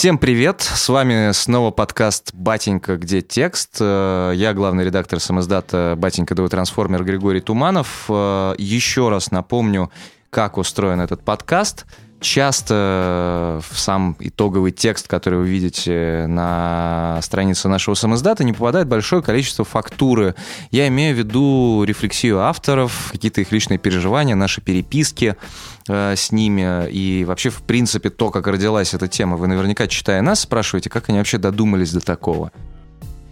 Всем привет, с вами снова подкаст «Батенька, где текст». Я главный редактор самиздата «Батенька, Двойной трансформер» Григорий Туманов. Еще раз напомню, как устроен этот подкаст. Часто в сам итоговый текст, который вы видите на странице нашего самиздата, не попадает большое количество фактуры. Я имею в виду рефлексию авторов, какие-то их личные переживания, наши переписки с ними и вообще, в принципе, то, как родилась эта тема. Вы наверняка, читая нас, спрашиваете, как они вообще додумались до такого.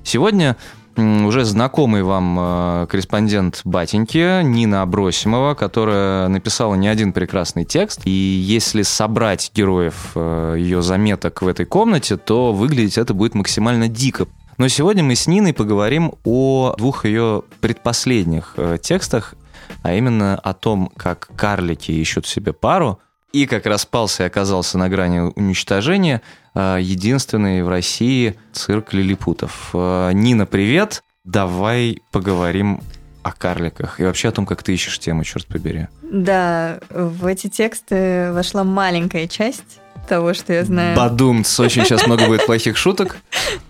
Сегодня уже знакомый вам корреспондент «Батеньки» Нина Абросимова, которая написала не один прекрасный текст. И если собрать героев ее заметок в этой комнате, то выглядеть это будет максимально дико. Но сегодня мы с Ниной поговорим о двух ее предпоследних текстах, а именно о том, как карлики ищут себе пару, и как распался и оказался на грани уничтожения единственный в России цирк лилипутов. Нина, привет! Давай поговорим о карликах и вообще о том, как ты ищешь тему, черт побери. Да, в эти тексты вошла маленькая часть того, что я знаю. Бадумц! Очень сейчас много будет плохих шуток.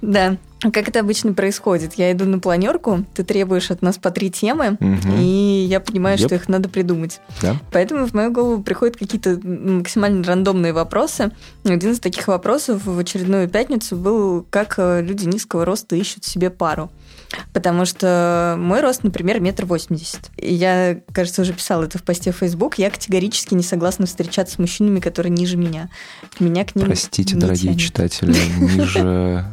Да. Как это обычно происходит? Я иду на планерку, ты требуешь от нас по 3 темы, и я понимаю, что их надо придумать. Да. Поэтому в мою голову приходят какие-то максимально рандомные вопросы. Один из таких вопросов в очередную пятницу был, как люди низкого роста ищут себе пару. Потому что мой рост, например, 1,80 м. Я, кажется, уже писала это в посте в Facebook. Я категорически не согласна встречаться с мужчинами, которые ниже меня. Меня к ним Простите, не дорогие тянет. Читатели, ниже...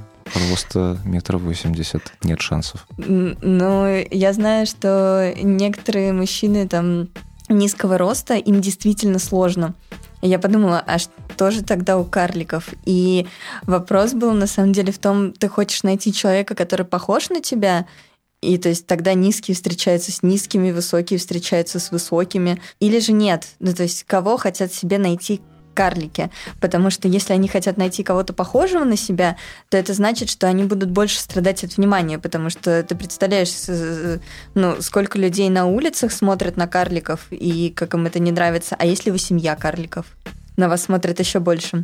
Просто 1,80 м нет шансов. Ну, я знаю, что некоторые мужчины там низкого роста, им действительно сложно. Я подумала, а что же тогда у карликов? И вопрос был на самом деле в том, ты хочешь найти человека, который похож на тебя, и то есть тогда низкие встречаются с низкими, высокие встречаются с высокими, или же нет? Ну, то есть кого хотят себе найти карлики, потому что если они хотят найти кого-то похожего на себя, то это значит, что они будут больше страдать от внимания, потому что ты представляешь, ну, сколько людей на улицах смотрят на карликов и как им это не нравится, а если вы семья карликов, на вас смотрят еще больше.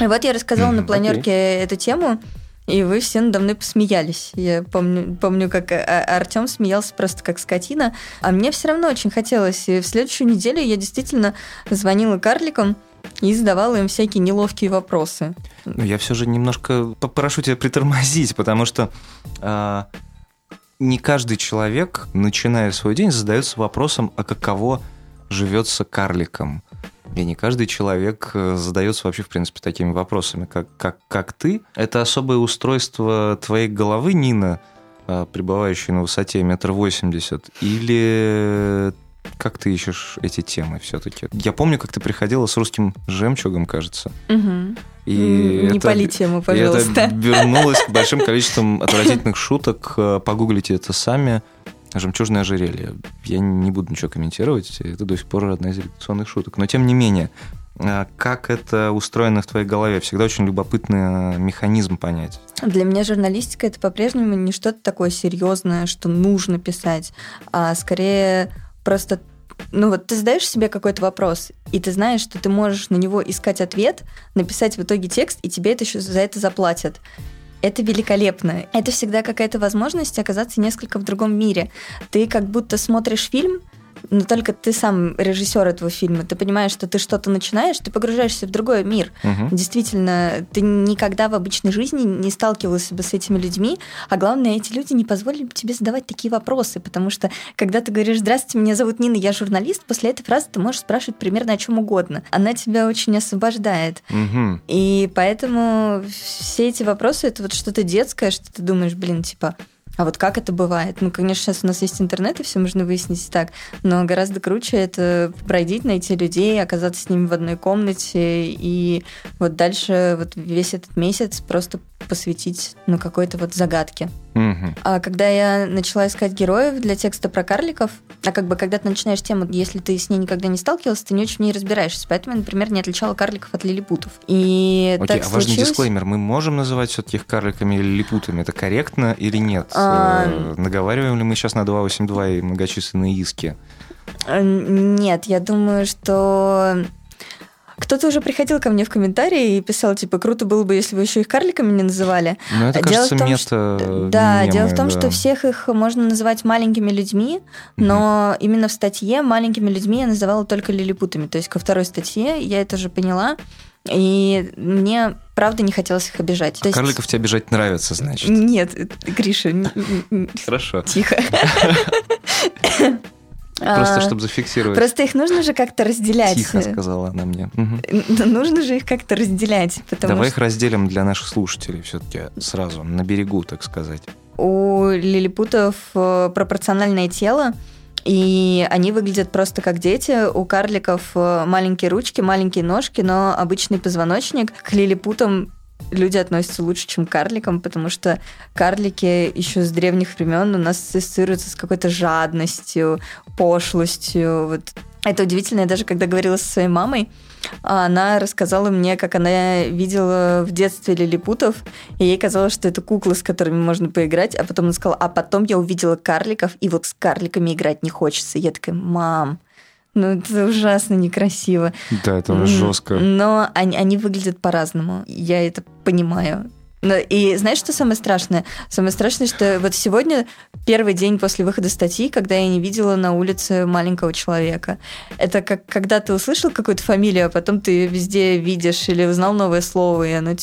И вот я рассказала на планерке эту тему, и вы все надо мной посмеялись. Я помню, как Артем смеялся просто как скотина, а мне все равно очень хотелось. И в следующую неделю я действительно звонила карликам и задавала им всякие неловкие вопросы. Ну, я все же немножко попрошу тебя притормозить, потому что не каждый человек, начиная свой день, задается вопросом, а каково живется карликом. И не каждый человек задается вообще, в принципе, такими вопросами, как ты. Это особое устройство твоей головы, Нина, пребывающей на высоте 1,80 м, или... Как ты ищешь эти темы все-таки? Я помню, как ты приходила с русским жемчугом, кажется. Угу. И не пали тему, пожалуйста. Это вернулось к большим количеством отвратительных шуток. Погуглите это сами. Жемчужное ожерелье. Я не буду ничего комментировать. Это до сих пор одна из редакционных шуток. Но тем не менее, как это устроено в твоей голове? Всегда очень любопытный механизм понять. Для меня журналистика — это по-прежнему не что-то такое серьезное, что нужно писать, а скорее... Просто, ну вот ты задаешь себе какой-то вопрос, и ты знаешь, что ты можешь на него искать ответ, написать в итоге текст, и тебе это еще за это заплатят. Это великолепно. Это всегда какая-то возможность оказаться несколько в другом мире. Ты как будто смотришь фильм, но только ты сам режиссер этого фильма. Ты понимаешь, что ты что-то начинаешь, ты погружаешься в другой мир. Угу. Действительно, ты никогда в обычной жизни не сталкивался бы с этими людьми, а главное, эти люди не позволили бы тебе задавать такие вопросы, потому что, когда ты говоришь «Здравствуйте, меня зовут Нина, я журналист», после этой фразы ты можешь спрашивать примерно о чем угодно. Она тебя очень освобождает. Угу. И поэтому все эти вопросы — это вот что-то детское, что ты думаешь, блин, типа... А вот как это бывает? Ну, конечно, сейчас у нас есть интернет, и все можно выяснить так, но гораздо круче это бродить, найти людей, оказаться с ними в одной комнате, и вот дальше вот весь этот месяц просто посвятить ну, какой-то вот загадке. Mm-hmm. А когда я начала искать героев для текста про карликов, а как бы когда ты начинаешь тему, если ты с ней никогда не сталкивался, ты не очень в ней разбираешься. Поэтому я, например, не отличала карликов от лилипутов. И так случилось... Важный дисклеймер. Мы можем называть все-таки их карликами или лилипутами? Это корректно или нет? Наговариваем ли мы сейчас на 282 и многочисленные иски? Нет, я думаю, что... Кто-то уже приходил ко мне в комментарии и писал, типа, круто было бы, если бы еще их карликами не называли. Ну, это, кажется, мета-мемы. Да, дело в том, что всех их можно называть маленькими людьми, но именно в статье маленькими людьми я называла только лилипутами. То есть ко второй статье я это уже поняла, и мне, правда, не хотелось их обижать. А карликов тебе обижать нравится, значит? Нет, Гриша, хорошо. Тихо. Просто, чтобы зафиксировать. Просто их нужно же как-то разделять. Тихо, сказала она мне. Нужно же их как-то разделять. Давай их разделим для наших слушателей все-таки сразу, на берегу, так сказать. У лилипутов пропорциональное тело, и они выглядят просто как дети. У карликов маленькие ручки, маленькие ножки, но обычный позвоночник. К лилипутам люди относятся лучше, чем к карликам, потому что карлики еще с древних времен у нас ассоциируются с какой-то жадностью, пошлостью. Вот. Это удивительно. Я даже когда говорила со своей мамой, она рассказала мне, как она видела в детстве лилипутов, и ей казалось, что это куклы, с которыми можно поиграть, а потом она сказала, а потом я увидела карликов, и вот с карликами играть не хочется. И я такая, мам, ну это ужасно некрасиво. Да, это жестко. Но они выглядят по-разному, я это понимаю. И знаешь, что самое страшное? Самое страшное, что вот сегодня первый день после выхода статьи, когда я не видела на улице маленького человека. Это как когда ты услышал какую-то фамилию, а потом ты ее везде видишь или узнал новое слово, и оно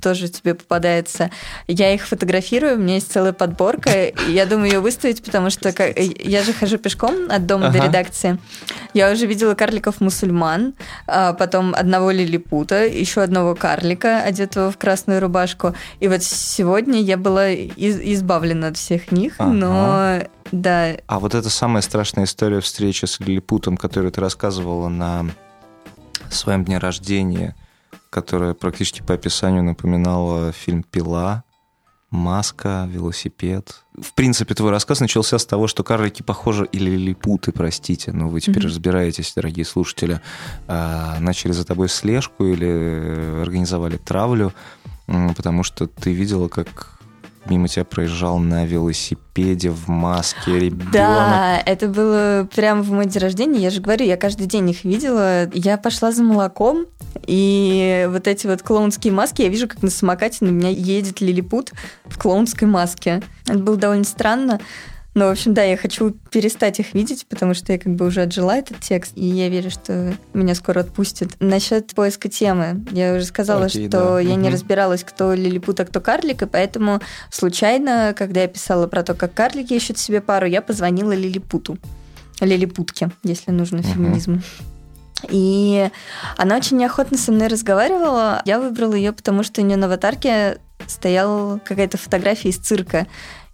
тоже тебе попадается. Я их фотографирую, у меня есть целая подборка, и я думаю ее выставить, потому что я же хожу пешком от дома до редакции. Я уже видела карликов-мусульман, потом одного лилипута, еще одного карлика, одетого в красную рубашку. И вот сегодня я была избавлена от всех них, но да. А вот эта самая страшная история встречи с лилипутом, которую ты рассказывала на своем дне рождения, которая практически по описанию напоминала фильм «Пила», «Маска», «Велосипед». В принципе, твой рассказ начался с того, что карлики, похоже, или лилипуты, простите, но вы теперь разбираетесь, дорогие слушатели, начали за тобой слежку или организовали травлю, потому что ты видела, как мимо тебя проезжал на велосипеде в маске ребенок. Да, это было прямо в мой день рождения. Я же говорю, я каждый день их видела. Я пошла за молоком, и вот эти вот клоунские маски, я вижу, как на самокате на меня едет лилипут в клоунской маске. Это было довольно странно. Но, в общем, да, я хочу перестать их видеть, потому что я как бы уже отжила этот текст, и я верю, что меня скоро отпустят. Насчет поиска темы. Я уже сказала, что я не разбиралась, кто лилипут, а кто карлик, и поэтому случайно, когда я писала про то, как карлики ищут себе пару, я позвонила лилипуту. Лилипутке, если нужно феминизм. И она очень неохотно со мной разговаривала. Я выбрала ее, потому что у нее на аватарке стояла какая-то фотография из цирка.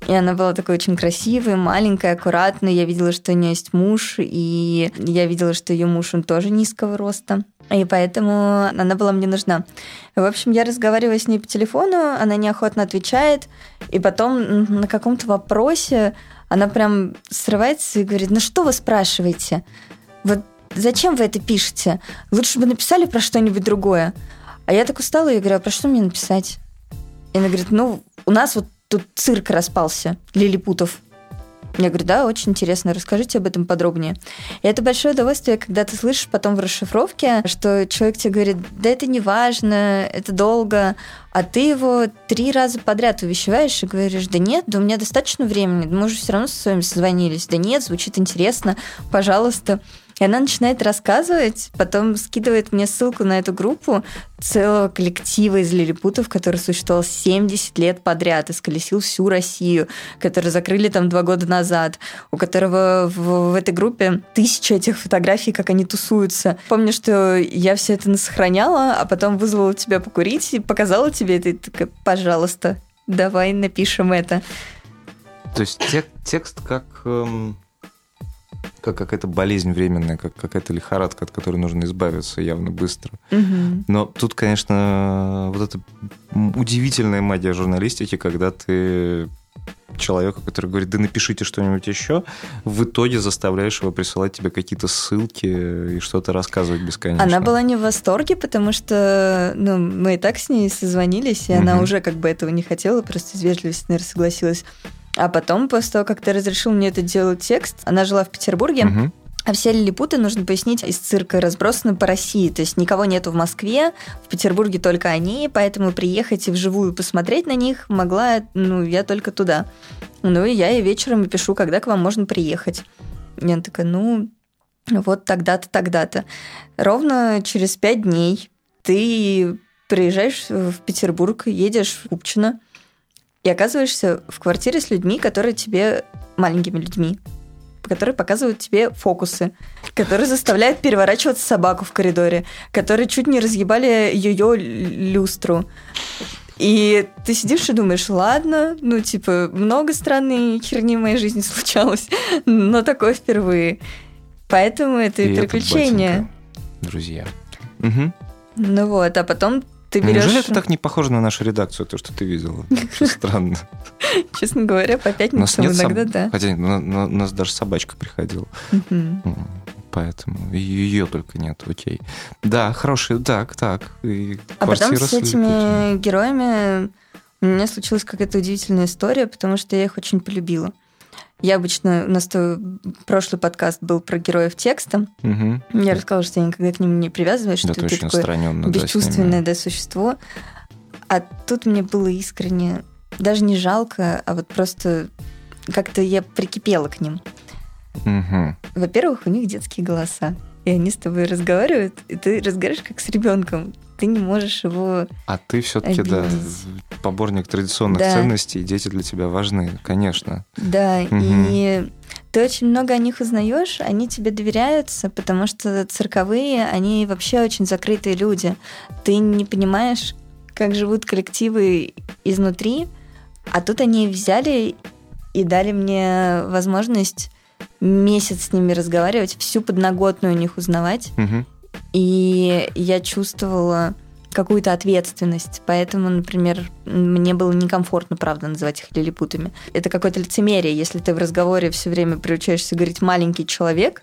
И она была такой очень красивой, маленькой, аккуратной. Я видела, что у нее есть муж, и я видела, что ее муж, он тоже низкого роста. И поэтому она была мне нужна. В общем, я разговариваю с ней по телефону, она неохотно отвечает, и потом на каком-то вопросе она прям срывается и говорит, ну что вы спрашиваете? Вот зачем вы это пишете? Лучше бы написали про что-нибудь другое. А я так устала, и говорю, а про что мне написать? И она говорит, ну, у нас вот тут цирк распался, лилипутов. Я говорю, да, очень интересно, расскажите об этом подробнее. И это большое удовольствие, когда ты слышишь потом в расшифровке, что человек тебе говорит, да это не важно, это долго, а ты его 3 раза подряд увещеваешь и говоришь, да нет, да у меня достаточно времени, мы уже все равно с вами созвонились, да нет, звучит интересно, пожалуйста. И она начинает рассказывать, потом скидывает мне ссылку на эту группу целого коллектива из лилипутов, который существовал 70 лет подряд, исколесил всю Россию, который закрыли там 2 года назад, у которого в этой группе 1000 этих фотографий, как они тусуются. Помню, что я все это насохраняла, а потом вызвала тебя покурить и показала тебе это, и такая, пожалуйста, давай напишем это. То есть текст как какая-то болезнь временная, как какая-то лихорадка, от которой нужно избавиться явно быстро. Но тут, конечно, вот эта удивительная магия журналистики, когда ты человека, который говорит, да напишите что-нибудь еще, в итоге заставляешь его присылать тебе какие-то ссылки и что-то рассказывать бесконечно. Она была не в восторге, потому что мы и так с ней созвонились, и она уже как бы этого не хотела, просто из вежливости, наверное, согласилась. А потом, после того, как ты разрешил мне это делать текст, она жила в Петербурге, А все лилипуты, нужно пояснить, из цирка разбросаны по России. То есть никого нету в Москве, в Петербурге только они, поэтому приехать и вживую посмотреть на них могла, я только туда. И я ей вечером пишу, когда к вам можно приехать. Я такая, вот тогда-то, тогда-то. Ровно через 5 дней ты приезжаешь в Петербург, едешь в Купчино и оказываешься в квартире с людьми, которые тебе, маленькими людьми, которые показывают тебе фокусы, которые заставляют переворачиваться собаку в коридоре, которые чуть не разъебали ее люстру. И ты сидишь и думаешь, ладно, много странной херни в моей жизни случалось, но такое впервые. Поэтому это и приключение. Батенька, друзья. Угу. А потом ты берешь... Неужели это так не похоже на нашу редакцию, то, что ты видела? Странно. Честно говоря, по пятницам иногда, да. Хотя у нас даже собачка приходила. Поэтому ее только нет, окей. Да, хороший, так. А потом с этими героями у меня случилась какая-то удивительная история, потому что я их очень полюбила. Я обычно... У нас прошлый подкаст был про героев текста. Угу. Я рассказала, что я никогда к ним не привязываюсь, что ты такое бесчувственное существо. А тут мне было искренне даже не жалко, а просто как-то я прикипела к ним. Угу. Во-первых, у них детские голоса. И они с тобой разговаривают, и ты разговариваешь как с ребенком. Ты не можешь его А ты все-таки, поборник традиционных ценностей, и дети для тебя важны, конечно. Да, и ты очень много о них узнаешь, они тебе доверяются, потому что цирковые, они вообще очень закрытые люди. Ты не понимаешь, как живут коллективы изнутри, а тут они взяли и дали мне возможность месяц с ними разговаривать, всю подноготную у них узнавать. Угу. И я чувствовала какую-то ответственность. Поэтому, например, мне было некомфортно, правда, называть их лилипутами. Это какое-то лицемерие. Если ты в разговоре все время приучаешься говорить «маленький человек»,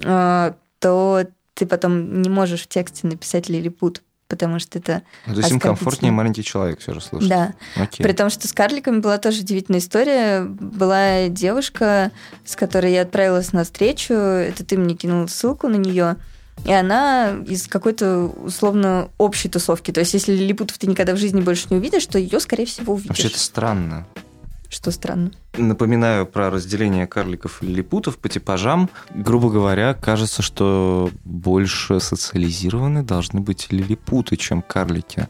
то ты потом не можешь в тексте написать «лилипут», потому что это... То есть им комфортнее маленький человек все же слышать. Да. Окей. При том, что с карликами была тоже удивительная история. Была девушка, с которой я отправилась на встречу. Это ты мне кинул ссылку на нее. И она из какой-то условно общей тусовки. То есть если лилипутов ты никогда в жизни больше не увидишь, то ее, скорее всего, увидишь. Вообще это странно. Что странно? Напоминаю про разделение карликов и лилипутов по типажам. Грубо говоря, кажется, что больше социализированы должны быть лилипуты, чем карлики.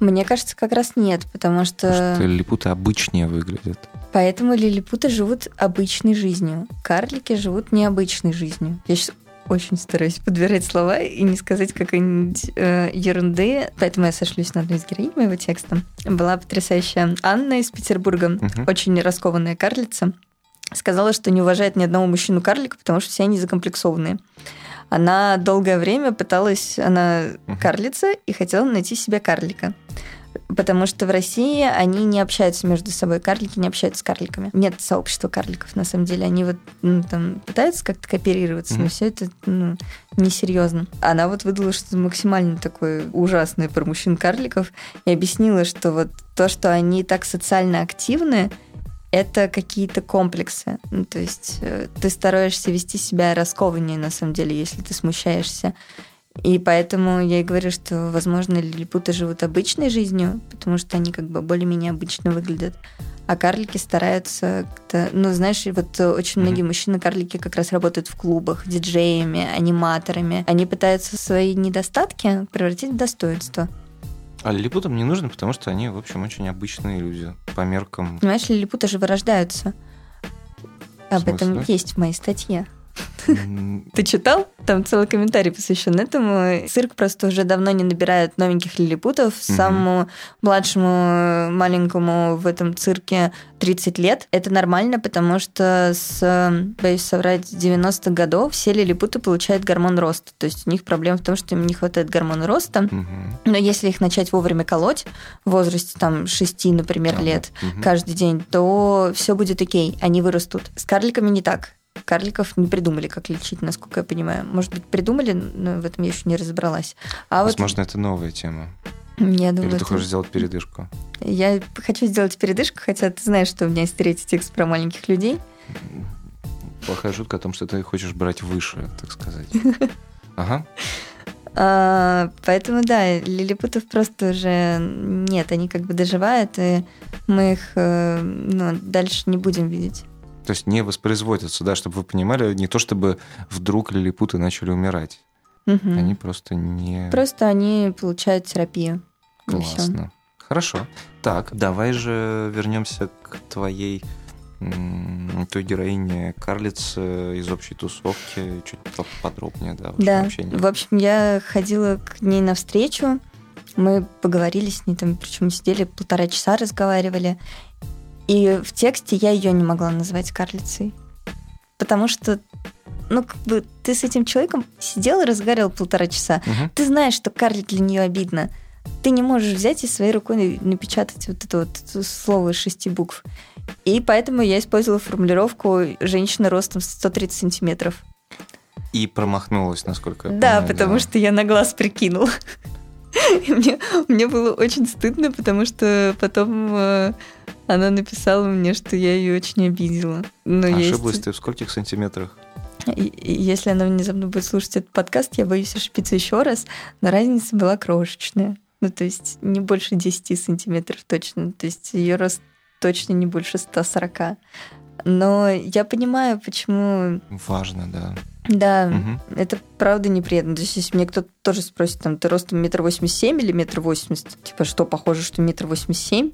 Мне кажется, как раз нет, потому что лилипуты обычнее выглядят. Поэтому лилипуты живут обычной жизнью. Карлики живут необычной жизнью. Я сейчас очень стараюсь подбирать слова и не сказать какой-нибудь ерунды. Поэтому я сошлюсь на одну из героинь моего текста. Была потрясающая Анна из Петербурга, очень раскованная карлица. Сказала, что не уважает ни одного мужчину-карлика, потому что все они закомплексованные. Она долгое время пыталась... Она карлица и хотела найти себе карлика. Потому что в России они не общаются между собой, карлики не общаются с карликами. Нет сообщества карликов, на самом деле. Они пытаются как-то кооперироваться, но все это несерьезно. Она выдала что-то максимально такое ужасное про мужчин-карликов и объяснила, что то, что они так социально активны, это какие-то комплексы. То есть ты стараешься вести себя раскованнее, на самом деле, если ты смущаешься. И поэтому я и говорю, что, возможно, лилипуты живут обычной жизнью, потому что они более-менее обычно выглядят. А карлики стараются как-то... очень многие мужчины-карлики как раз работают в клубах, диджеями, аниматорами. Они пытаются свои недостатки превратить в достоинство. А лилипутам не нужно, потому что они, в общем, очень обычные люди по меркам. Понимаешь, лилипуты же вырождаются. Об этом есть в моей статье. Ты читал? Там целый комментарий посвящен этому. Цирк просто уже давно не набирает новеньких лилипутов. Самому младшему маленькому в этом цирке 30 лет. Это нормально, потому что боюсь соврать, с 90-х годов все лилипуты получают гормон роста. То есть у них проблема в том, что им не хватает гормона роста. Но если их начать вовремя колоть в возрасте 6, например, лет каждый день, то все будет окей, они вырастут. С карликами не так. Карликов не придумали, как лечить, насколько я понимаю. Может быть, придумали, но в этом я еще не разобралась. Возможно, это новая тема. Я думаю, или ты хочешь сделать передышку? Я хочу сделать передышку, хотя ты знаешь, что у меня есть третий текст про маленьких людей. Плохая шутка о том, что ты хочешь брать выше, так сказать. Ага. Поэтому, да, лилипутов просто уже нет, они как бы доживают, и мы их дальше не будем видеть. То есть не воспроизводятся, да, чтобы вы понимали, не то чтобы вдруг лилипуты начали умирать. Угу. Они просто не... Просто они получают терапию. Классно. Хорошо. Так, давай же вернемся к той героине карлицы из общей тусовки чуть подробнее, да? В общем, я ходила к ней навстречу, мы поговорили с ней, там, причем сидели 1,5 часа, разговаривали, и в тексте я ее не могла называть карлицей, потому что, ты с этим человеком сидел и разговаривал 1,5 часа, угу. Ты знаешь, что карлик для нее обидно, ты не можешь взять и своей рукой напечатать вот это слово из 6 букв. И поэтому я использовала формулировку «женщина ростом 130 сантиметров». И промахнулась, насколько я понимаю. Да, потому что я на глаз прикинула. Мне было очень стыдно, потому что потом она написала мне, что я ее очень обидела. Ошиблась ты в скольких сантиметрах? Если она внезапно будет слушать этот подкаст, я боюсь ошибиться еще раз, но разница была крошечная. То есть не больше 10 сантиметров точно. То есть ее рост точно не больше 140. Но я понимаю, почему... Важно, да. Да, угу. Это правда неприятно. То есть если мне кто-то тоже спросит, ты ростом 1,87 или 1,80? Типа что, похоже, что 1,87?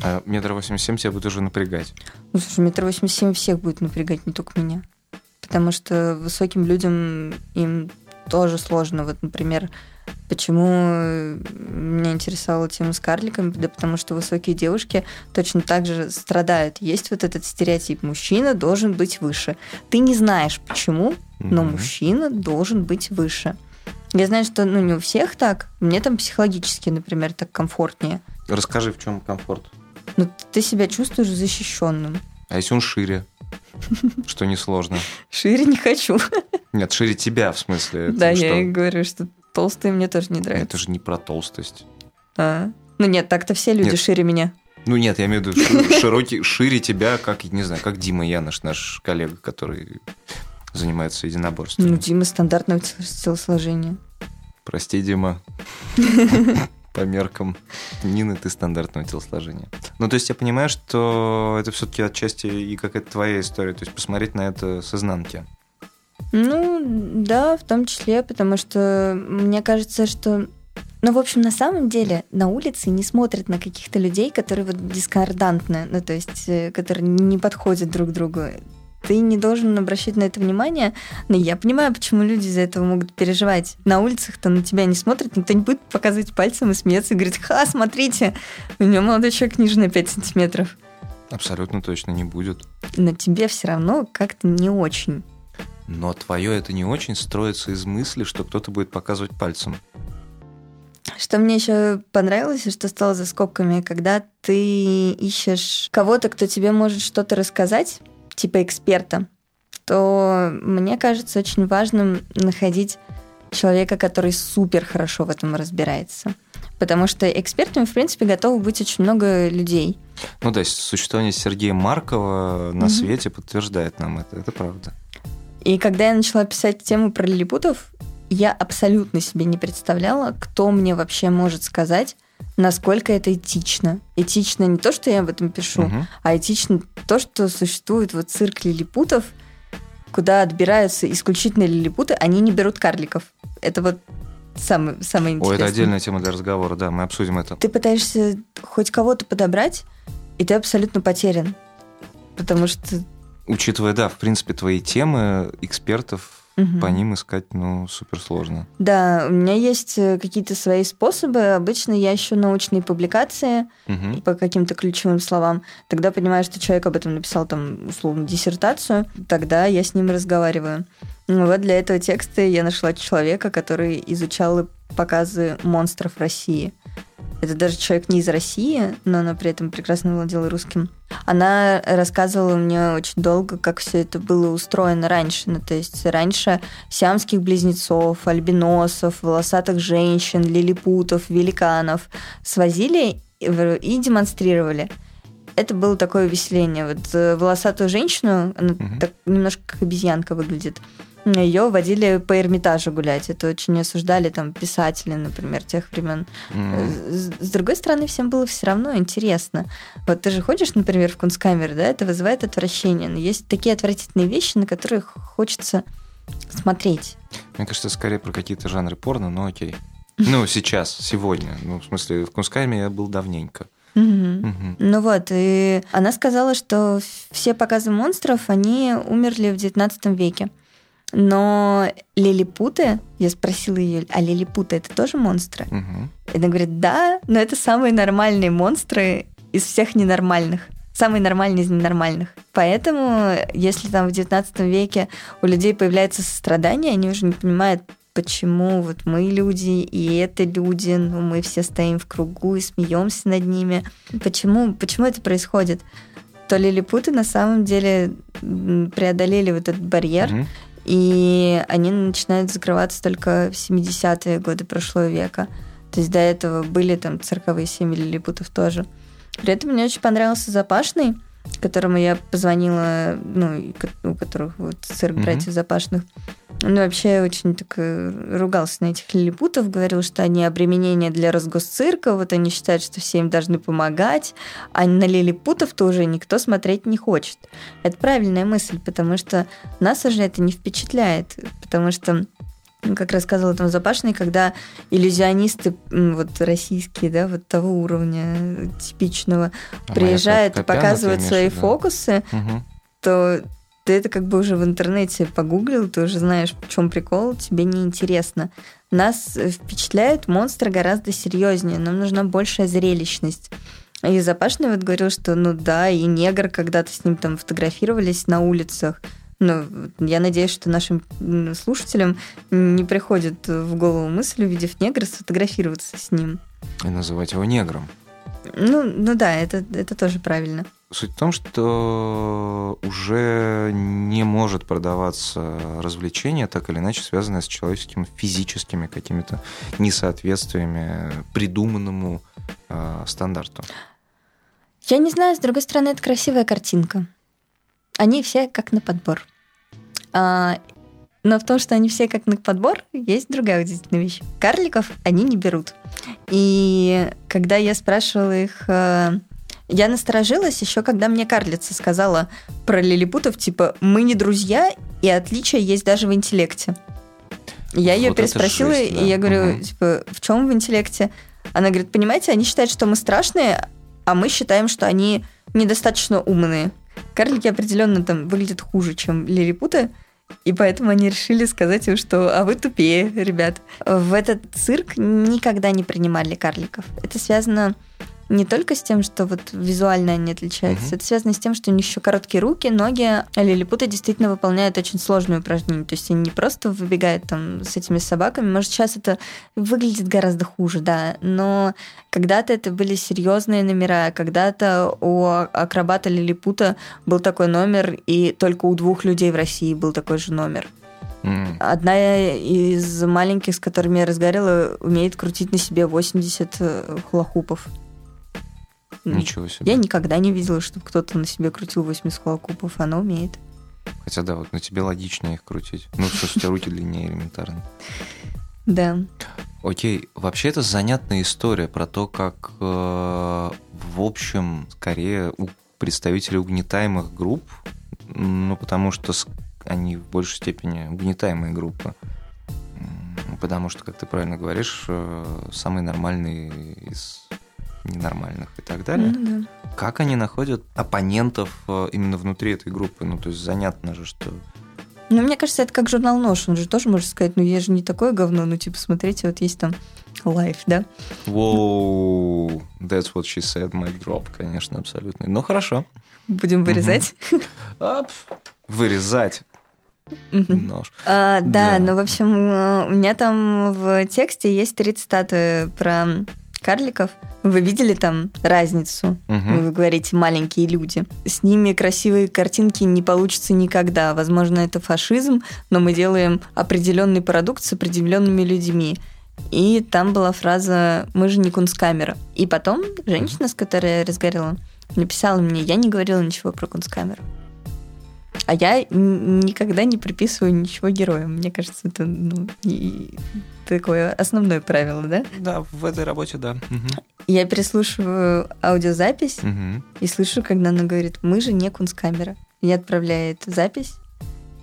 1,87 тебя будет уже напрягать. Слушай, 1,87 всех будет напрягать, не только меня. Потому что высоким людям им тоже сложно. Вот, например... Почему меня интересовала тема с карликами? Да потому что высокие девушки точно так же страдают. Есть вот этот стереотип: мужчина должен быть выше. Ты не знаешь почему, но мужчина должен быть выше. Я знаю, что не у всех так. Мне там психологически, например, так комфортнее. Расскажи, в чем комфорт? Ты себя чувствуешь защищенным. А если он шире? Что несложно. Шире не хочу. Нет, шире тебя, в смысле. Да, я и говорю, что... Толстые мне тоже не нравятся. Это же не про толстость. Нет, так-то все люди шире меня. Нет, я имею в виду шире тебя, как, не знаю, как Дима Янош, наш коллега, который занимается единоборством. Дима стандартного телосложения. Прости, Дима. По меркам Нины ты стандартного телосложения. То есть я понимаю, что это все-таки отчасти и какая-то твоя история. То есть посмотреть на это с изнанки. Да, в том числе, потому что мне кажется, что... на самом деле на улице не смотрят на каких-то людей, которые дискордантны, то есть, которые не подходят друг другу. Ты не должен обращать на это внимание, но я понимаю, почему люди из-за этого могут переживать. На улицах-то на тебя не смотрят, никто не будет показывать пальцем и смеяться, и говорить: «Ха, смотрите, у него молодой человек ниже на 5 сантиметров». Абсолютно точно не будет. Но тебе все равно как-то не очень. Но твое это не очень строится из мысли, что кто-то будет показывать пальцем. Что мне еще понравилось и что стало за скобками, когда ты ищешь кого-то, кто тебе может что-то рассказать, типа эксперта, то мне кажется очень важным находить человека, который супер хорошо в этом разбирается. Потому что экспертами, в принципе, готовы быть очень много людей. Существование Сергея Маркова на свете подтверждает нам это правда. И когда я начала писать тему про лилипутов, я абсолютно себе не представляла, кто мне вообще может сказать, насколько это этично. Этично не то, что я об этом пишу, а этично то, что существует цирк лилипутов, куда отбираются исключительно лилипуты, они не берут карликов. Это самое интересное. Это отдельная тема для разговора, да, мы обсудим это. Ты пытаешься хоть кого-то подобрать, и ты абсолютно потерян, потому что... Учитывая, в принципе, твои темы, экспертов по ним искать, суперсложно. Да, у меня есть какие-то свои способы. Обычно я ищу научные публикации по каким-то ключевым словам. Тогда понимаю, что человек об этом написал, условно, диссертацию. Тогда я с ним разговариваю. Для этого текста я нашла человека, который изучал показы монстров России. Это даже человек не из России, но она при этом прекрасно владела русским. Она рассказывала мне очень долго, как все это было устроено раньше. То есть раньше сиамских близнецов, альбиносов, волосатых женщин, лилипутов, великанов свозили и демонстрировали. это было такое увеселение. Вот волосатую женщину, она так немножко как обезьянка выглядит, ее водили по Эрмитажу гулять. Это очень осуждали там писатели, например, тех времен. С другой стороны, всем было все равно интересно. Вот ты же ходишь, например, в кунсткамеру, да, это вызывает отвращение. Но есть такие отвратительные вещи, на которые хочется смотреть. Мне кажется, скорее про какие-то жанры порно, но окей. Ну, сейчас, сегодня. Ну, в смысле, в кунсткаме я был давненько. Ну вот, и она сказала, что все показы монстров, они умерли в 19 веке. Но лилипуты, я спросила ее, а лилипуты это тоже монстры? И она говорит, да, но это самые нормальные монстры из всех ненормальных. Самые нормальные из ненормальных. Поэтому, если там в 19 веке у людей появляется сострадание, они уже не понимают, почему вот мы люди, и это люди, ну, мы все стоим в кругу и смеемся над ними. Почему это происходит? То лилипуты на самом деле преодолели вот этот барьер, и они начинают закрываться только в 70-е годы прошлого века. То есть до этого были там цирковые семьи лилипутов тоже. При этом мне очень понравился Запашный, которому я позвонила, ну, у которых вот цирк братьев Запашных. Ну, вообще очень так ругался на этих лилипутов, говорил, что они обременение для Росгосцирка, вот они считают, что все им должны помогать, а на лилипутов-то уже никто смотреть не хочет. Это правильная мысль, потому что нас уже это не впечатляет, потому что, как рассказывала там Запашный, когда иллюзионисты вот российские, да, вот того уровня типичного приезжают и показывают свои фокусы, то... ты это как бы уже в интернете погуглил, ты уже знаешь, в чем прикол, тебе неинтересно. Нас впечатляют монстры гораздо серьезнее, нам нужна большая зрелищность. И Запашный вот говорил, что ну да, и негр когда-то с ним там фотографировались на улицах. Но я надеюсь, что нашим слушателям не приходит в голову мысль, увидев негра, сфотографироваться с ним. И называть его негром. Ну да, это тоже правильно. Суть в том, что уже не может продаваться развлечение, так или иначе связанное с человеческими физическими какими-то несоответствиями придуманному стандарту. Я не знаю, с другой стороны, это красивая картинка. Они все как на подбор. Но в том, что они все как на подбор, есть другая удивительная вещь. Карликов они не берут. И когда я спрашивала их... Я насторожилась еще, когда мне карлица сказала про лилипутов, типа, мы не друзья, и отличия есть даже в интеллекте. Я ее переспросила, жесть, да? И я говорю, типа, в чем в интеллекте? Она говорит, понимаете, они считают, что мы страшные, а мы считаем, что они недостаточно умные. Карлики определенно там выглядят хуже, чем лилипуты, и поэтому они решили сказать им, что «а вы тупее, ребят». В этот цирк никогда не принимали карликов. Это связано не только с тем, что вот визуально они отличаются, это связано с тем, что у них еще короткие руки, ноги. Лилипуты действительно выполняют очень сложные упражнения. То есть они не просто выбегают там с этими собаками. Может, сейчас это выглядит гораздо хуже, да. Но когда-то это были серьезные номера. Когда-то у акробата лилипута был такой номер, и только у 2 людей в России был такой же номер. Одна из маленьких, с которыми я разговаривала, умеет крутить на себе 80 хулахупов. Ничего себе. Я никогда не видела, чтобы кто-то на себе крутил 80 хулахупов. Она умеет. Хотя да, вот на тебе логичнее их крутить. Ну, потому что у тебя руки длиннее элементарно. Да. Окей. Вообще это занятная история про то, как в общем, скорее, у представителей угнетаемых групп, ну, потому что они в большей степени угнетаемые группы. Потому что, как ты правильно говоришь, самые нормальные из... ненормальных и так далее. Ну, да. Как они находят оппонентов именно внутри этой группы? Ну, то есть занятно же, что... Ну, мне кажется, это как журнал «Нож». Он же тоже может сказать, ну, я же не такое говно, ну, типа, смотрите, вот есть там лайф, да? Wow, that's what she said, my drop, конечно, абсолютно. Ну, хорошо. Будем вырезать? Вырезать. Нож. Да, ну, в общем, у меня там в тексте есть 3 цитаты про... карликов. Вы видели там разницу? Вы говорите, маленькие люди. С ними красивые картинки не получится никогда. Возможно, это фашизм, но мы делаем определенный продукт с определенными людьми. И там была фраза «Мы же не кунсткамера». И потом женщина, с которой я разговаривала, написала мне, я не говорила ничего про кунсткамеру. А я никогда не приписываю ничего героям. Мне кажется, это такое основное правило, да? Да, в этой работе, да. Угу. Я переслушиваю аудиозапись и слышу, когда она говорит, мы же не кунсткамера. Мне отправляет запись,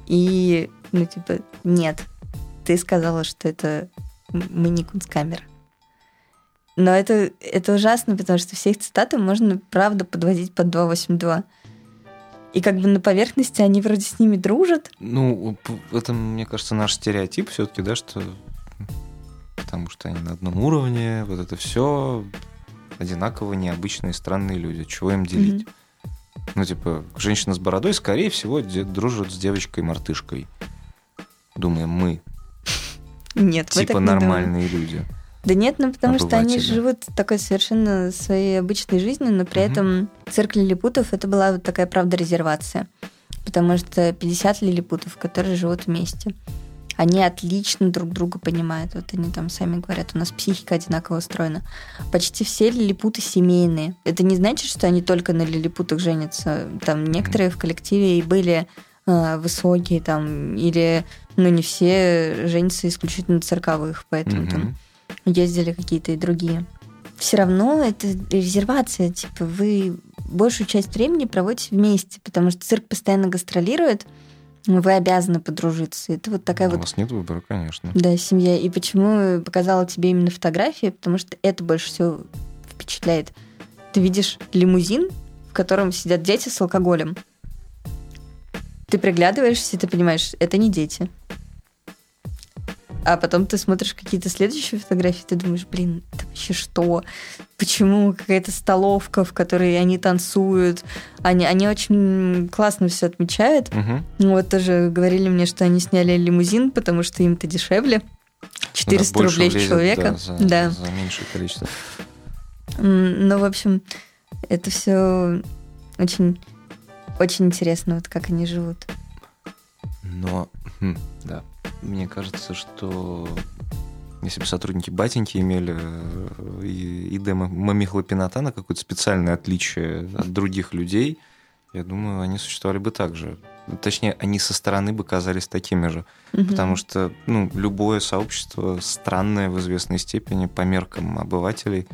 и, нет, ты сказала, что это мы не кунсткамера. Но это ужасно, потому что все их цитаты можно, правда, подводить под 282. И как бы на поверхности они вроде с ними дружат. Ну, это, мне кажется, наш стереотип все-таки, да, что потому что они на одном уровне, вот это все одинаково необычные, странные люди. Чего им делить? Женщина с бородой, скорее всего, дружит с девочкой-мартышкой. Думаем мы. Нет, типа нормальные люди. Да нет, потому что они живут такой совершенно своей обычной жизнью, но при этом цирк лилипутов это была вот такая, правда, резервация. Потому что 50 лилипутов, которые живут вместе, они отлично друг друга понимают. Вот они там сами говорят, у нас психика одинаково устроена. Почти все лилипуты семейные. Это не значит, что они только на лилипутах женятся. Там некоторые в коллективе и были высокие, там, или, не все женятся исключительно цирковых, поэтому там ездили какие-то и другие. Все равно это резервация. Вы большую часть времени проводите вместе, потому что цирк постоянно гастролирует, вы обязаны подружиться. Это вот такая вот... У вас нет выбора, конечно. Да, семья. И почему показала тебе именно фотографии? Потому что это больше всего впечатляет. Ты видишь лимузин, в котором сидят дети с алкоголем. Ты приглядываешься, и ты понимаешь, это не дети. А потом ты смотришь какие-то следующие фотографии, ты думаешь, это вообще что? Почему какая-то столовка, в которой они танцуют? Они очень классно все отмечают. Вот тоже говорили мне, что они сняли лимузин, потому что им-то дешевле. 400 рублей с человека. Да, за меньшее количество. В общем, это все очень, очень интересно, вот как они живут. Но, да. Мне кажется, что если бы сотрудники Батеньки имели и мамихлопината на какое-то специальное отличие от других людей, я думаю, они существовали бы так же. Точнее, они со стороны бы казались такими же. Потому что любое сообщество странное в известной степени по меркам обывателей,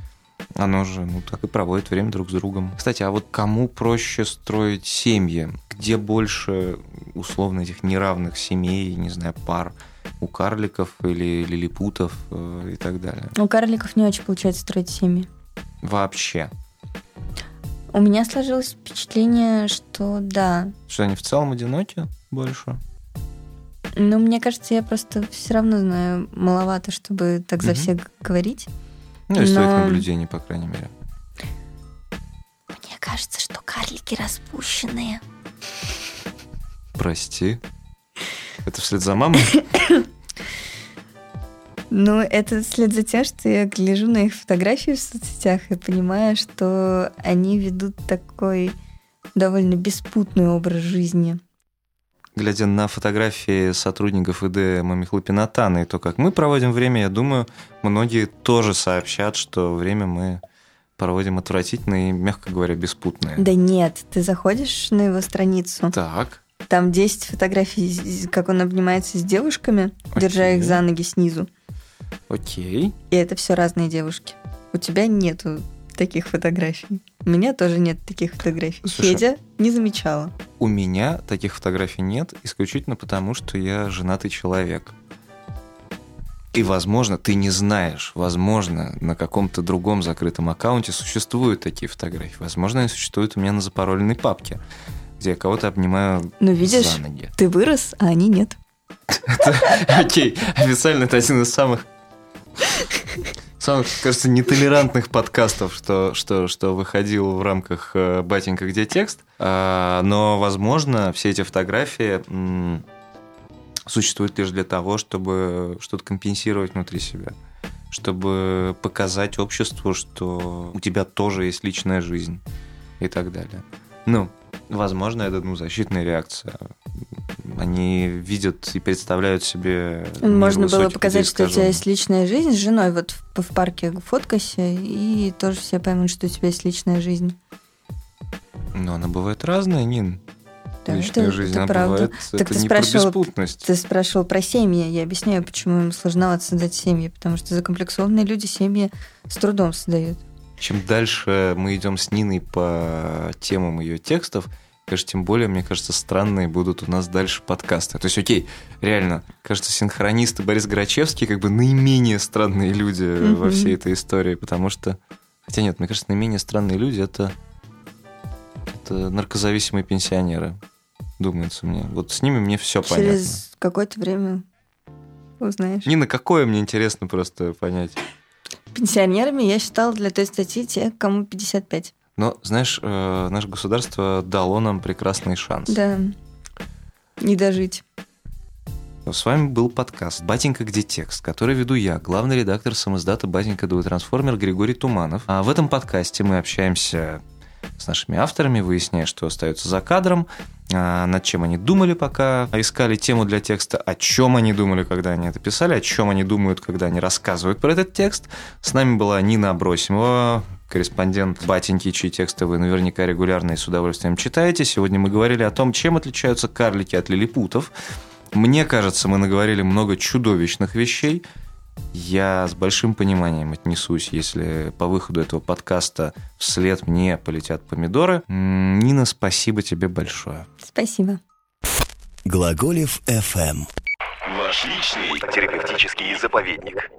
оно же так и проводит время друг с другом. Кстати, а вот кому проще строить семьи? Где больше, условно, этих неравных семей, не знаю, пар? У карликов или лилипутов и так далее? У карликов не очень получается строить семьи. Вообще? У меня сложилось впечатление, что да. Что они в целом одиноки больше? Мне кажется, я просто все равно знаю маловато, чтобы так за всех говорить. Из твоих наблюдений, по крайней мере. Мне кажется, что карлики распущенные. Прости? Это вслед за мамой? Это вслед за тем, что я гляжу на их фотографии в соцсетях и понимаю, что они ведут такой довольно беспутный образ жизни. Глядя на фотографии сотрудников ИД Мамихлопинатана и то, как мы проводим время, я думаю, многие тоже сообщат, что время мы проводим отвратительное и, мягко говоря, беспутное. Да нет, ты заходишь на его страницу. Так. Там 10 фотографий, как он обнимается с девушками, держа их за ноги снизу. Окей. И это все разные девушки. У тебя нету таких фотографий. У меня тоже нет таких фотографий. Слушай, Федя не замечала. У меня таких фотографий нет исключительно потому, что я женатый человек. И, возможно, ты не знаешь, на каком-то другом закрытом аккаунте существуют такие фотографии. Возможно, они существуют у меня на запароленной папке, где я кого-то обнимаю за ноги. Видишь, ты вырос, а они нет. Окей, официально это один из самых, кажется, нетолерантных подкастов, что выходил в рамках «Батенька, где текст». Но, возможно, все эти фотографии существуют лишь для того, чтобы что-то компенсировать внутри себя, чтобы показать обществу, что у тебя тоже есть личная жизнь и так далее. Возможно, это защитная реакция. Они видят и представляют себе... Можно было показать, что у тебя есть личная жизнь с женой. Вот в парке фоткайся, и тоже все поймут, что у тебя есть личная жизнь. Но она бывает разная, Нин. Да, личная жизнь, она бывает, это не про беспутность. Ты спрашивал про семьи. Я объясняю, почему им сложновато создать семьи. Потому что закомплексованные люди семьи с трудом создают. Чем дальше мы идем с Ниной по темам ее текстов, конечно, тем более, мне кажется, странные будут у нас дальше подкасты. То есть, окей, реально, кажется, синхронист и Борис Грачевский как бы наименее странные люди во всей этой истории, потому что... Хотя нет, мне кажется, наименее странные люди — это наркозависимые пенсионеры, думается мне. Вот с ними мне все понятно. Через какое-то время узнаешь. Нина, какое мне интересно просто понять. Пенсионерами я считала для той статьи те, кому 55. Но, знаешь, наше государство дало нам прекрасный шанс. Да, не дожить. С вами был подкаст «Батенька, где текст», который веду я, главный редактор самиздата «Батенька, Двойной трансформер» Григорий Туманов. А в этом подкасте мы общаемся с нашими авторами, выясняя, что остается за кадром, над чем они думали, пока искали тему для текста, о чем они думали, когда они это писали, о чем они думают, когда они рассказывают про этот текст. С нами была Нина Абросимова, корреспондент «Батеньки», чьи тексты вы наверняка регулярно и с удовольствием читаете. Сегодня мы говорили о том, чем отличаются карлики от лилипутов. Мне кажется, мы наговорили много чудовищных вещей. Я с большим пониманием отнесусь, если по выходу этого подкаста вслед мне полетят помидоры. Нина, спасибо тебе большое. Спасибо. Глаголев FM. Ваш личный терапевтический заповедник.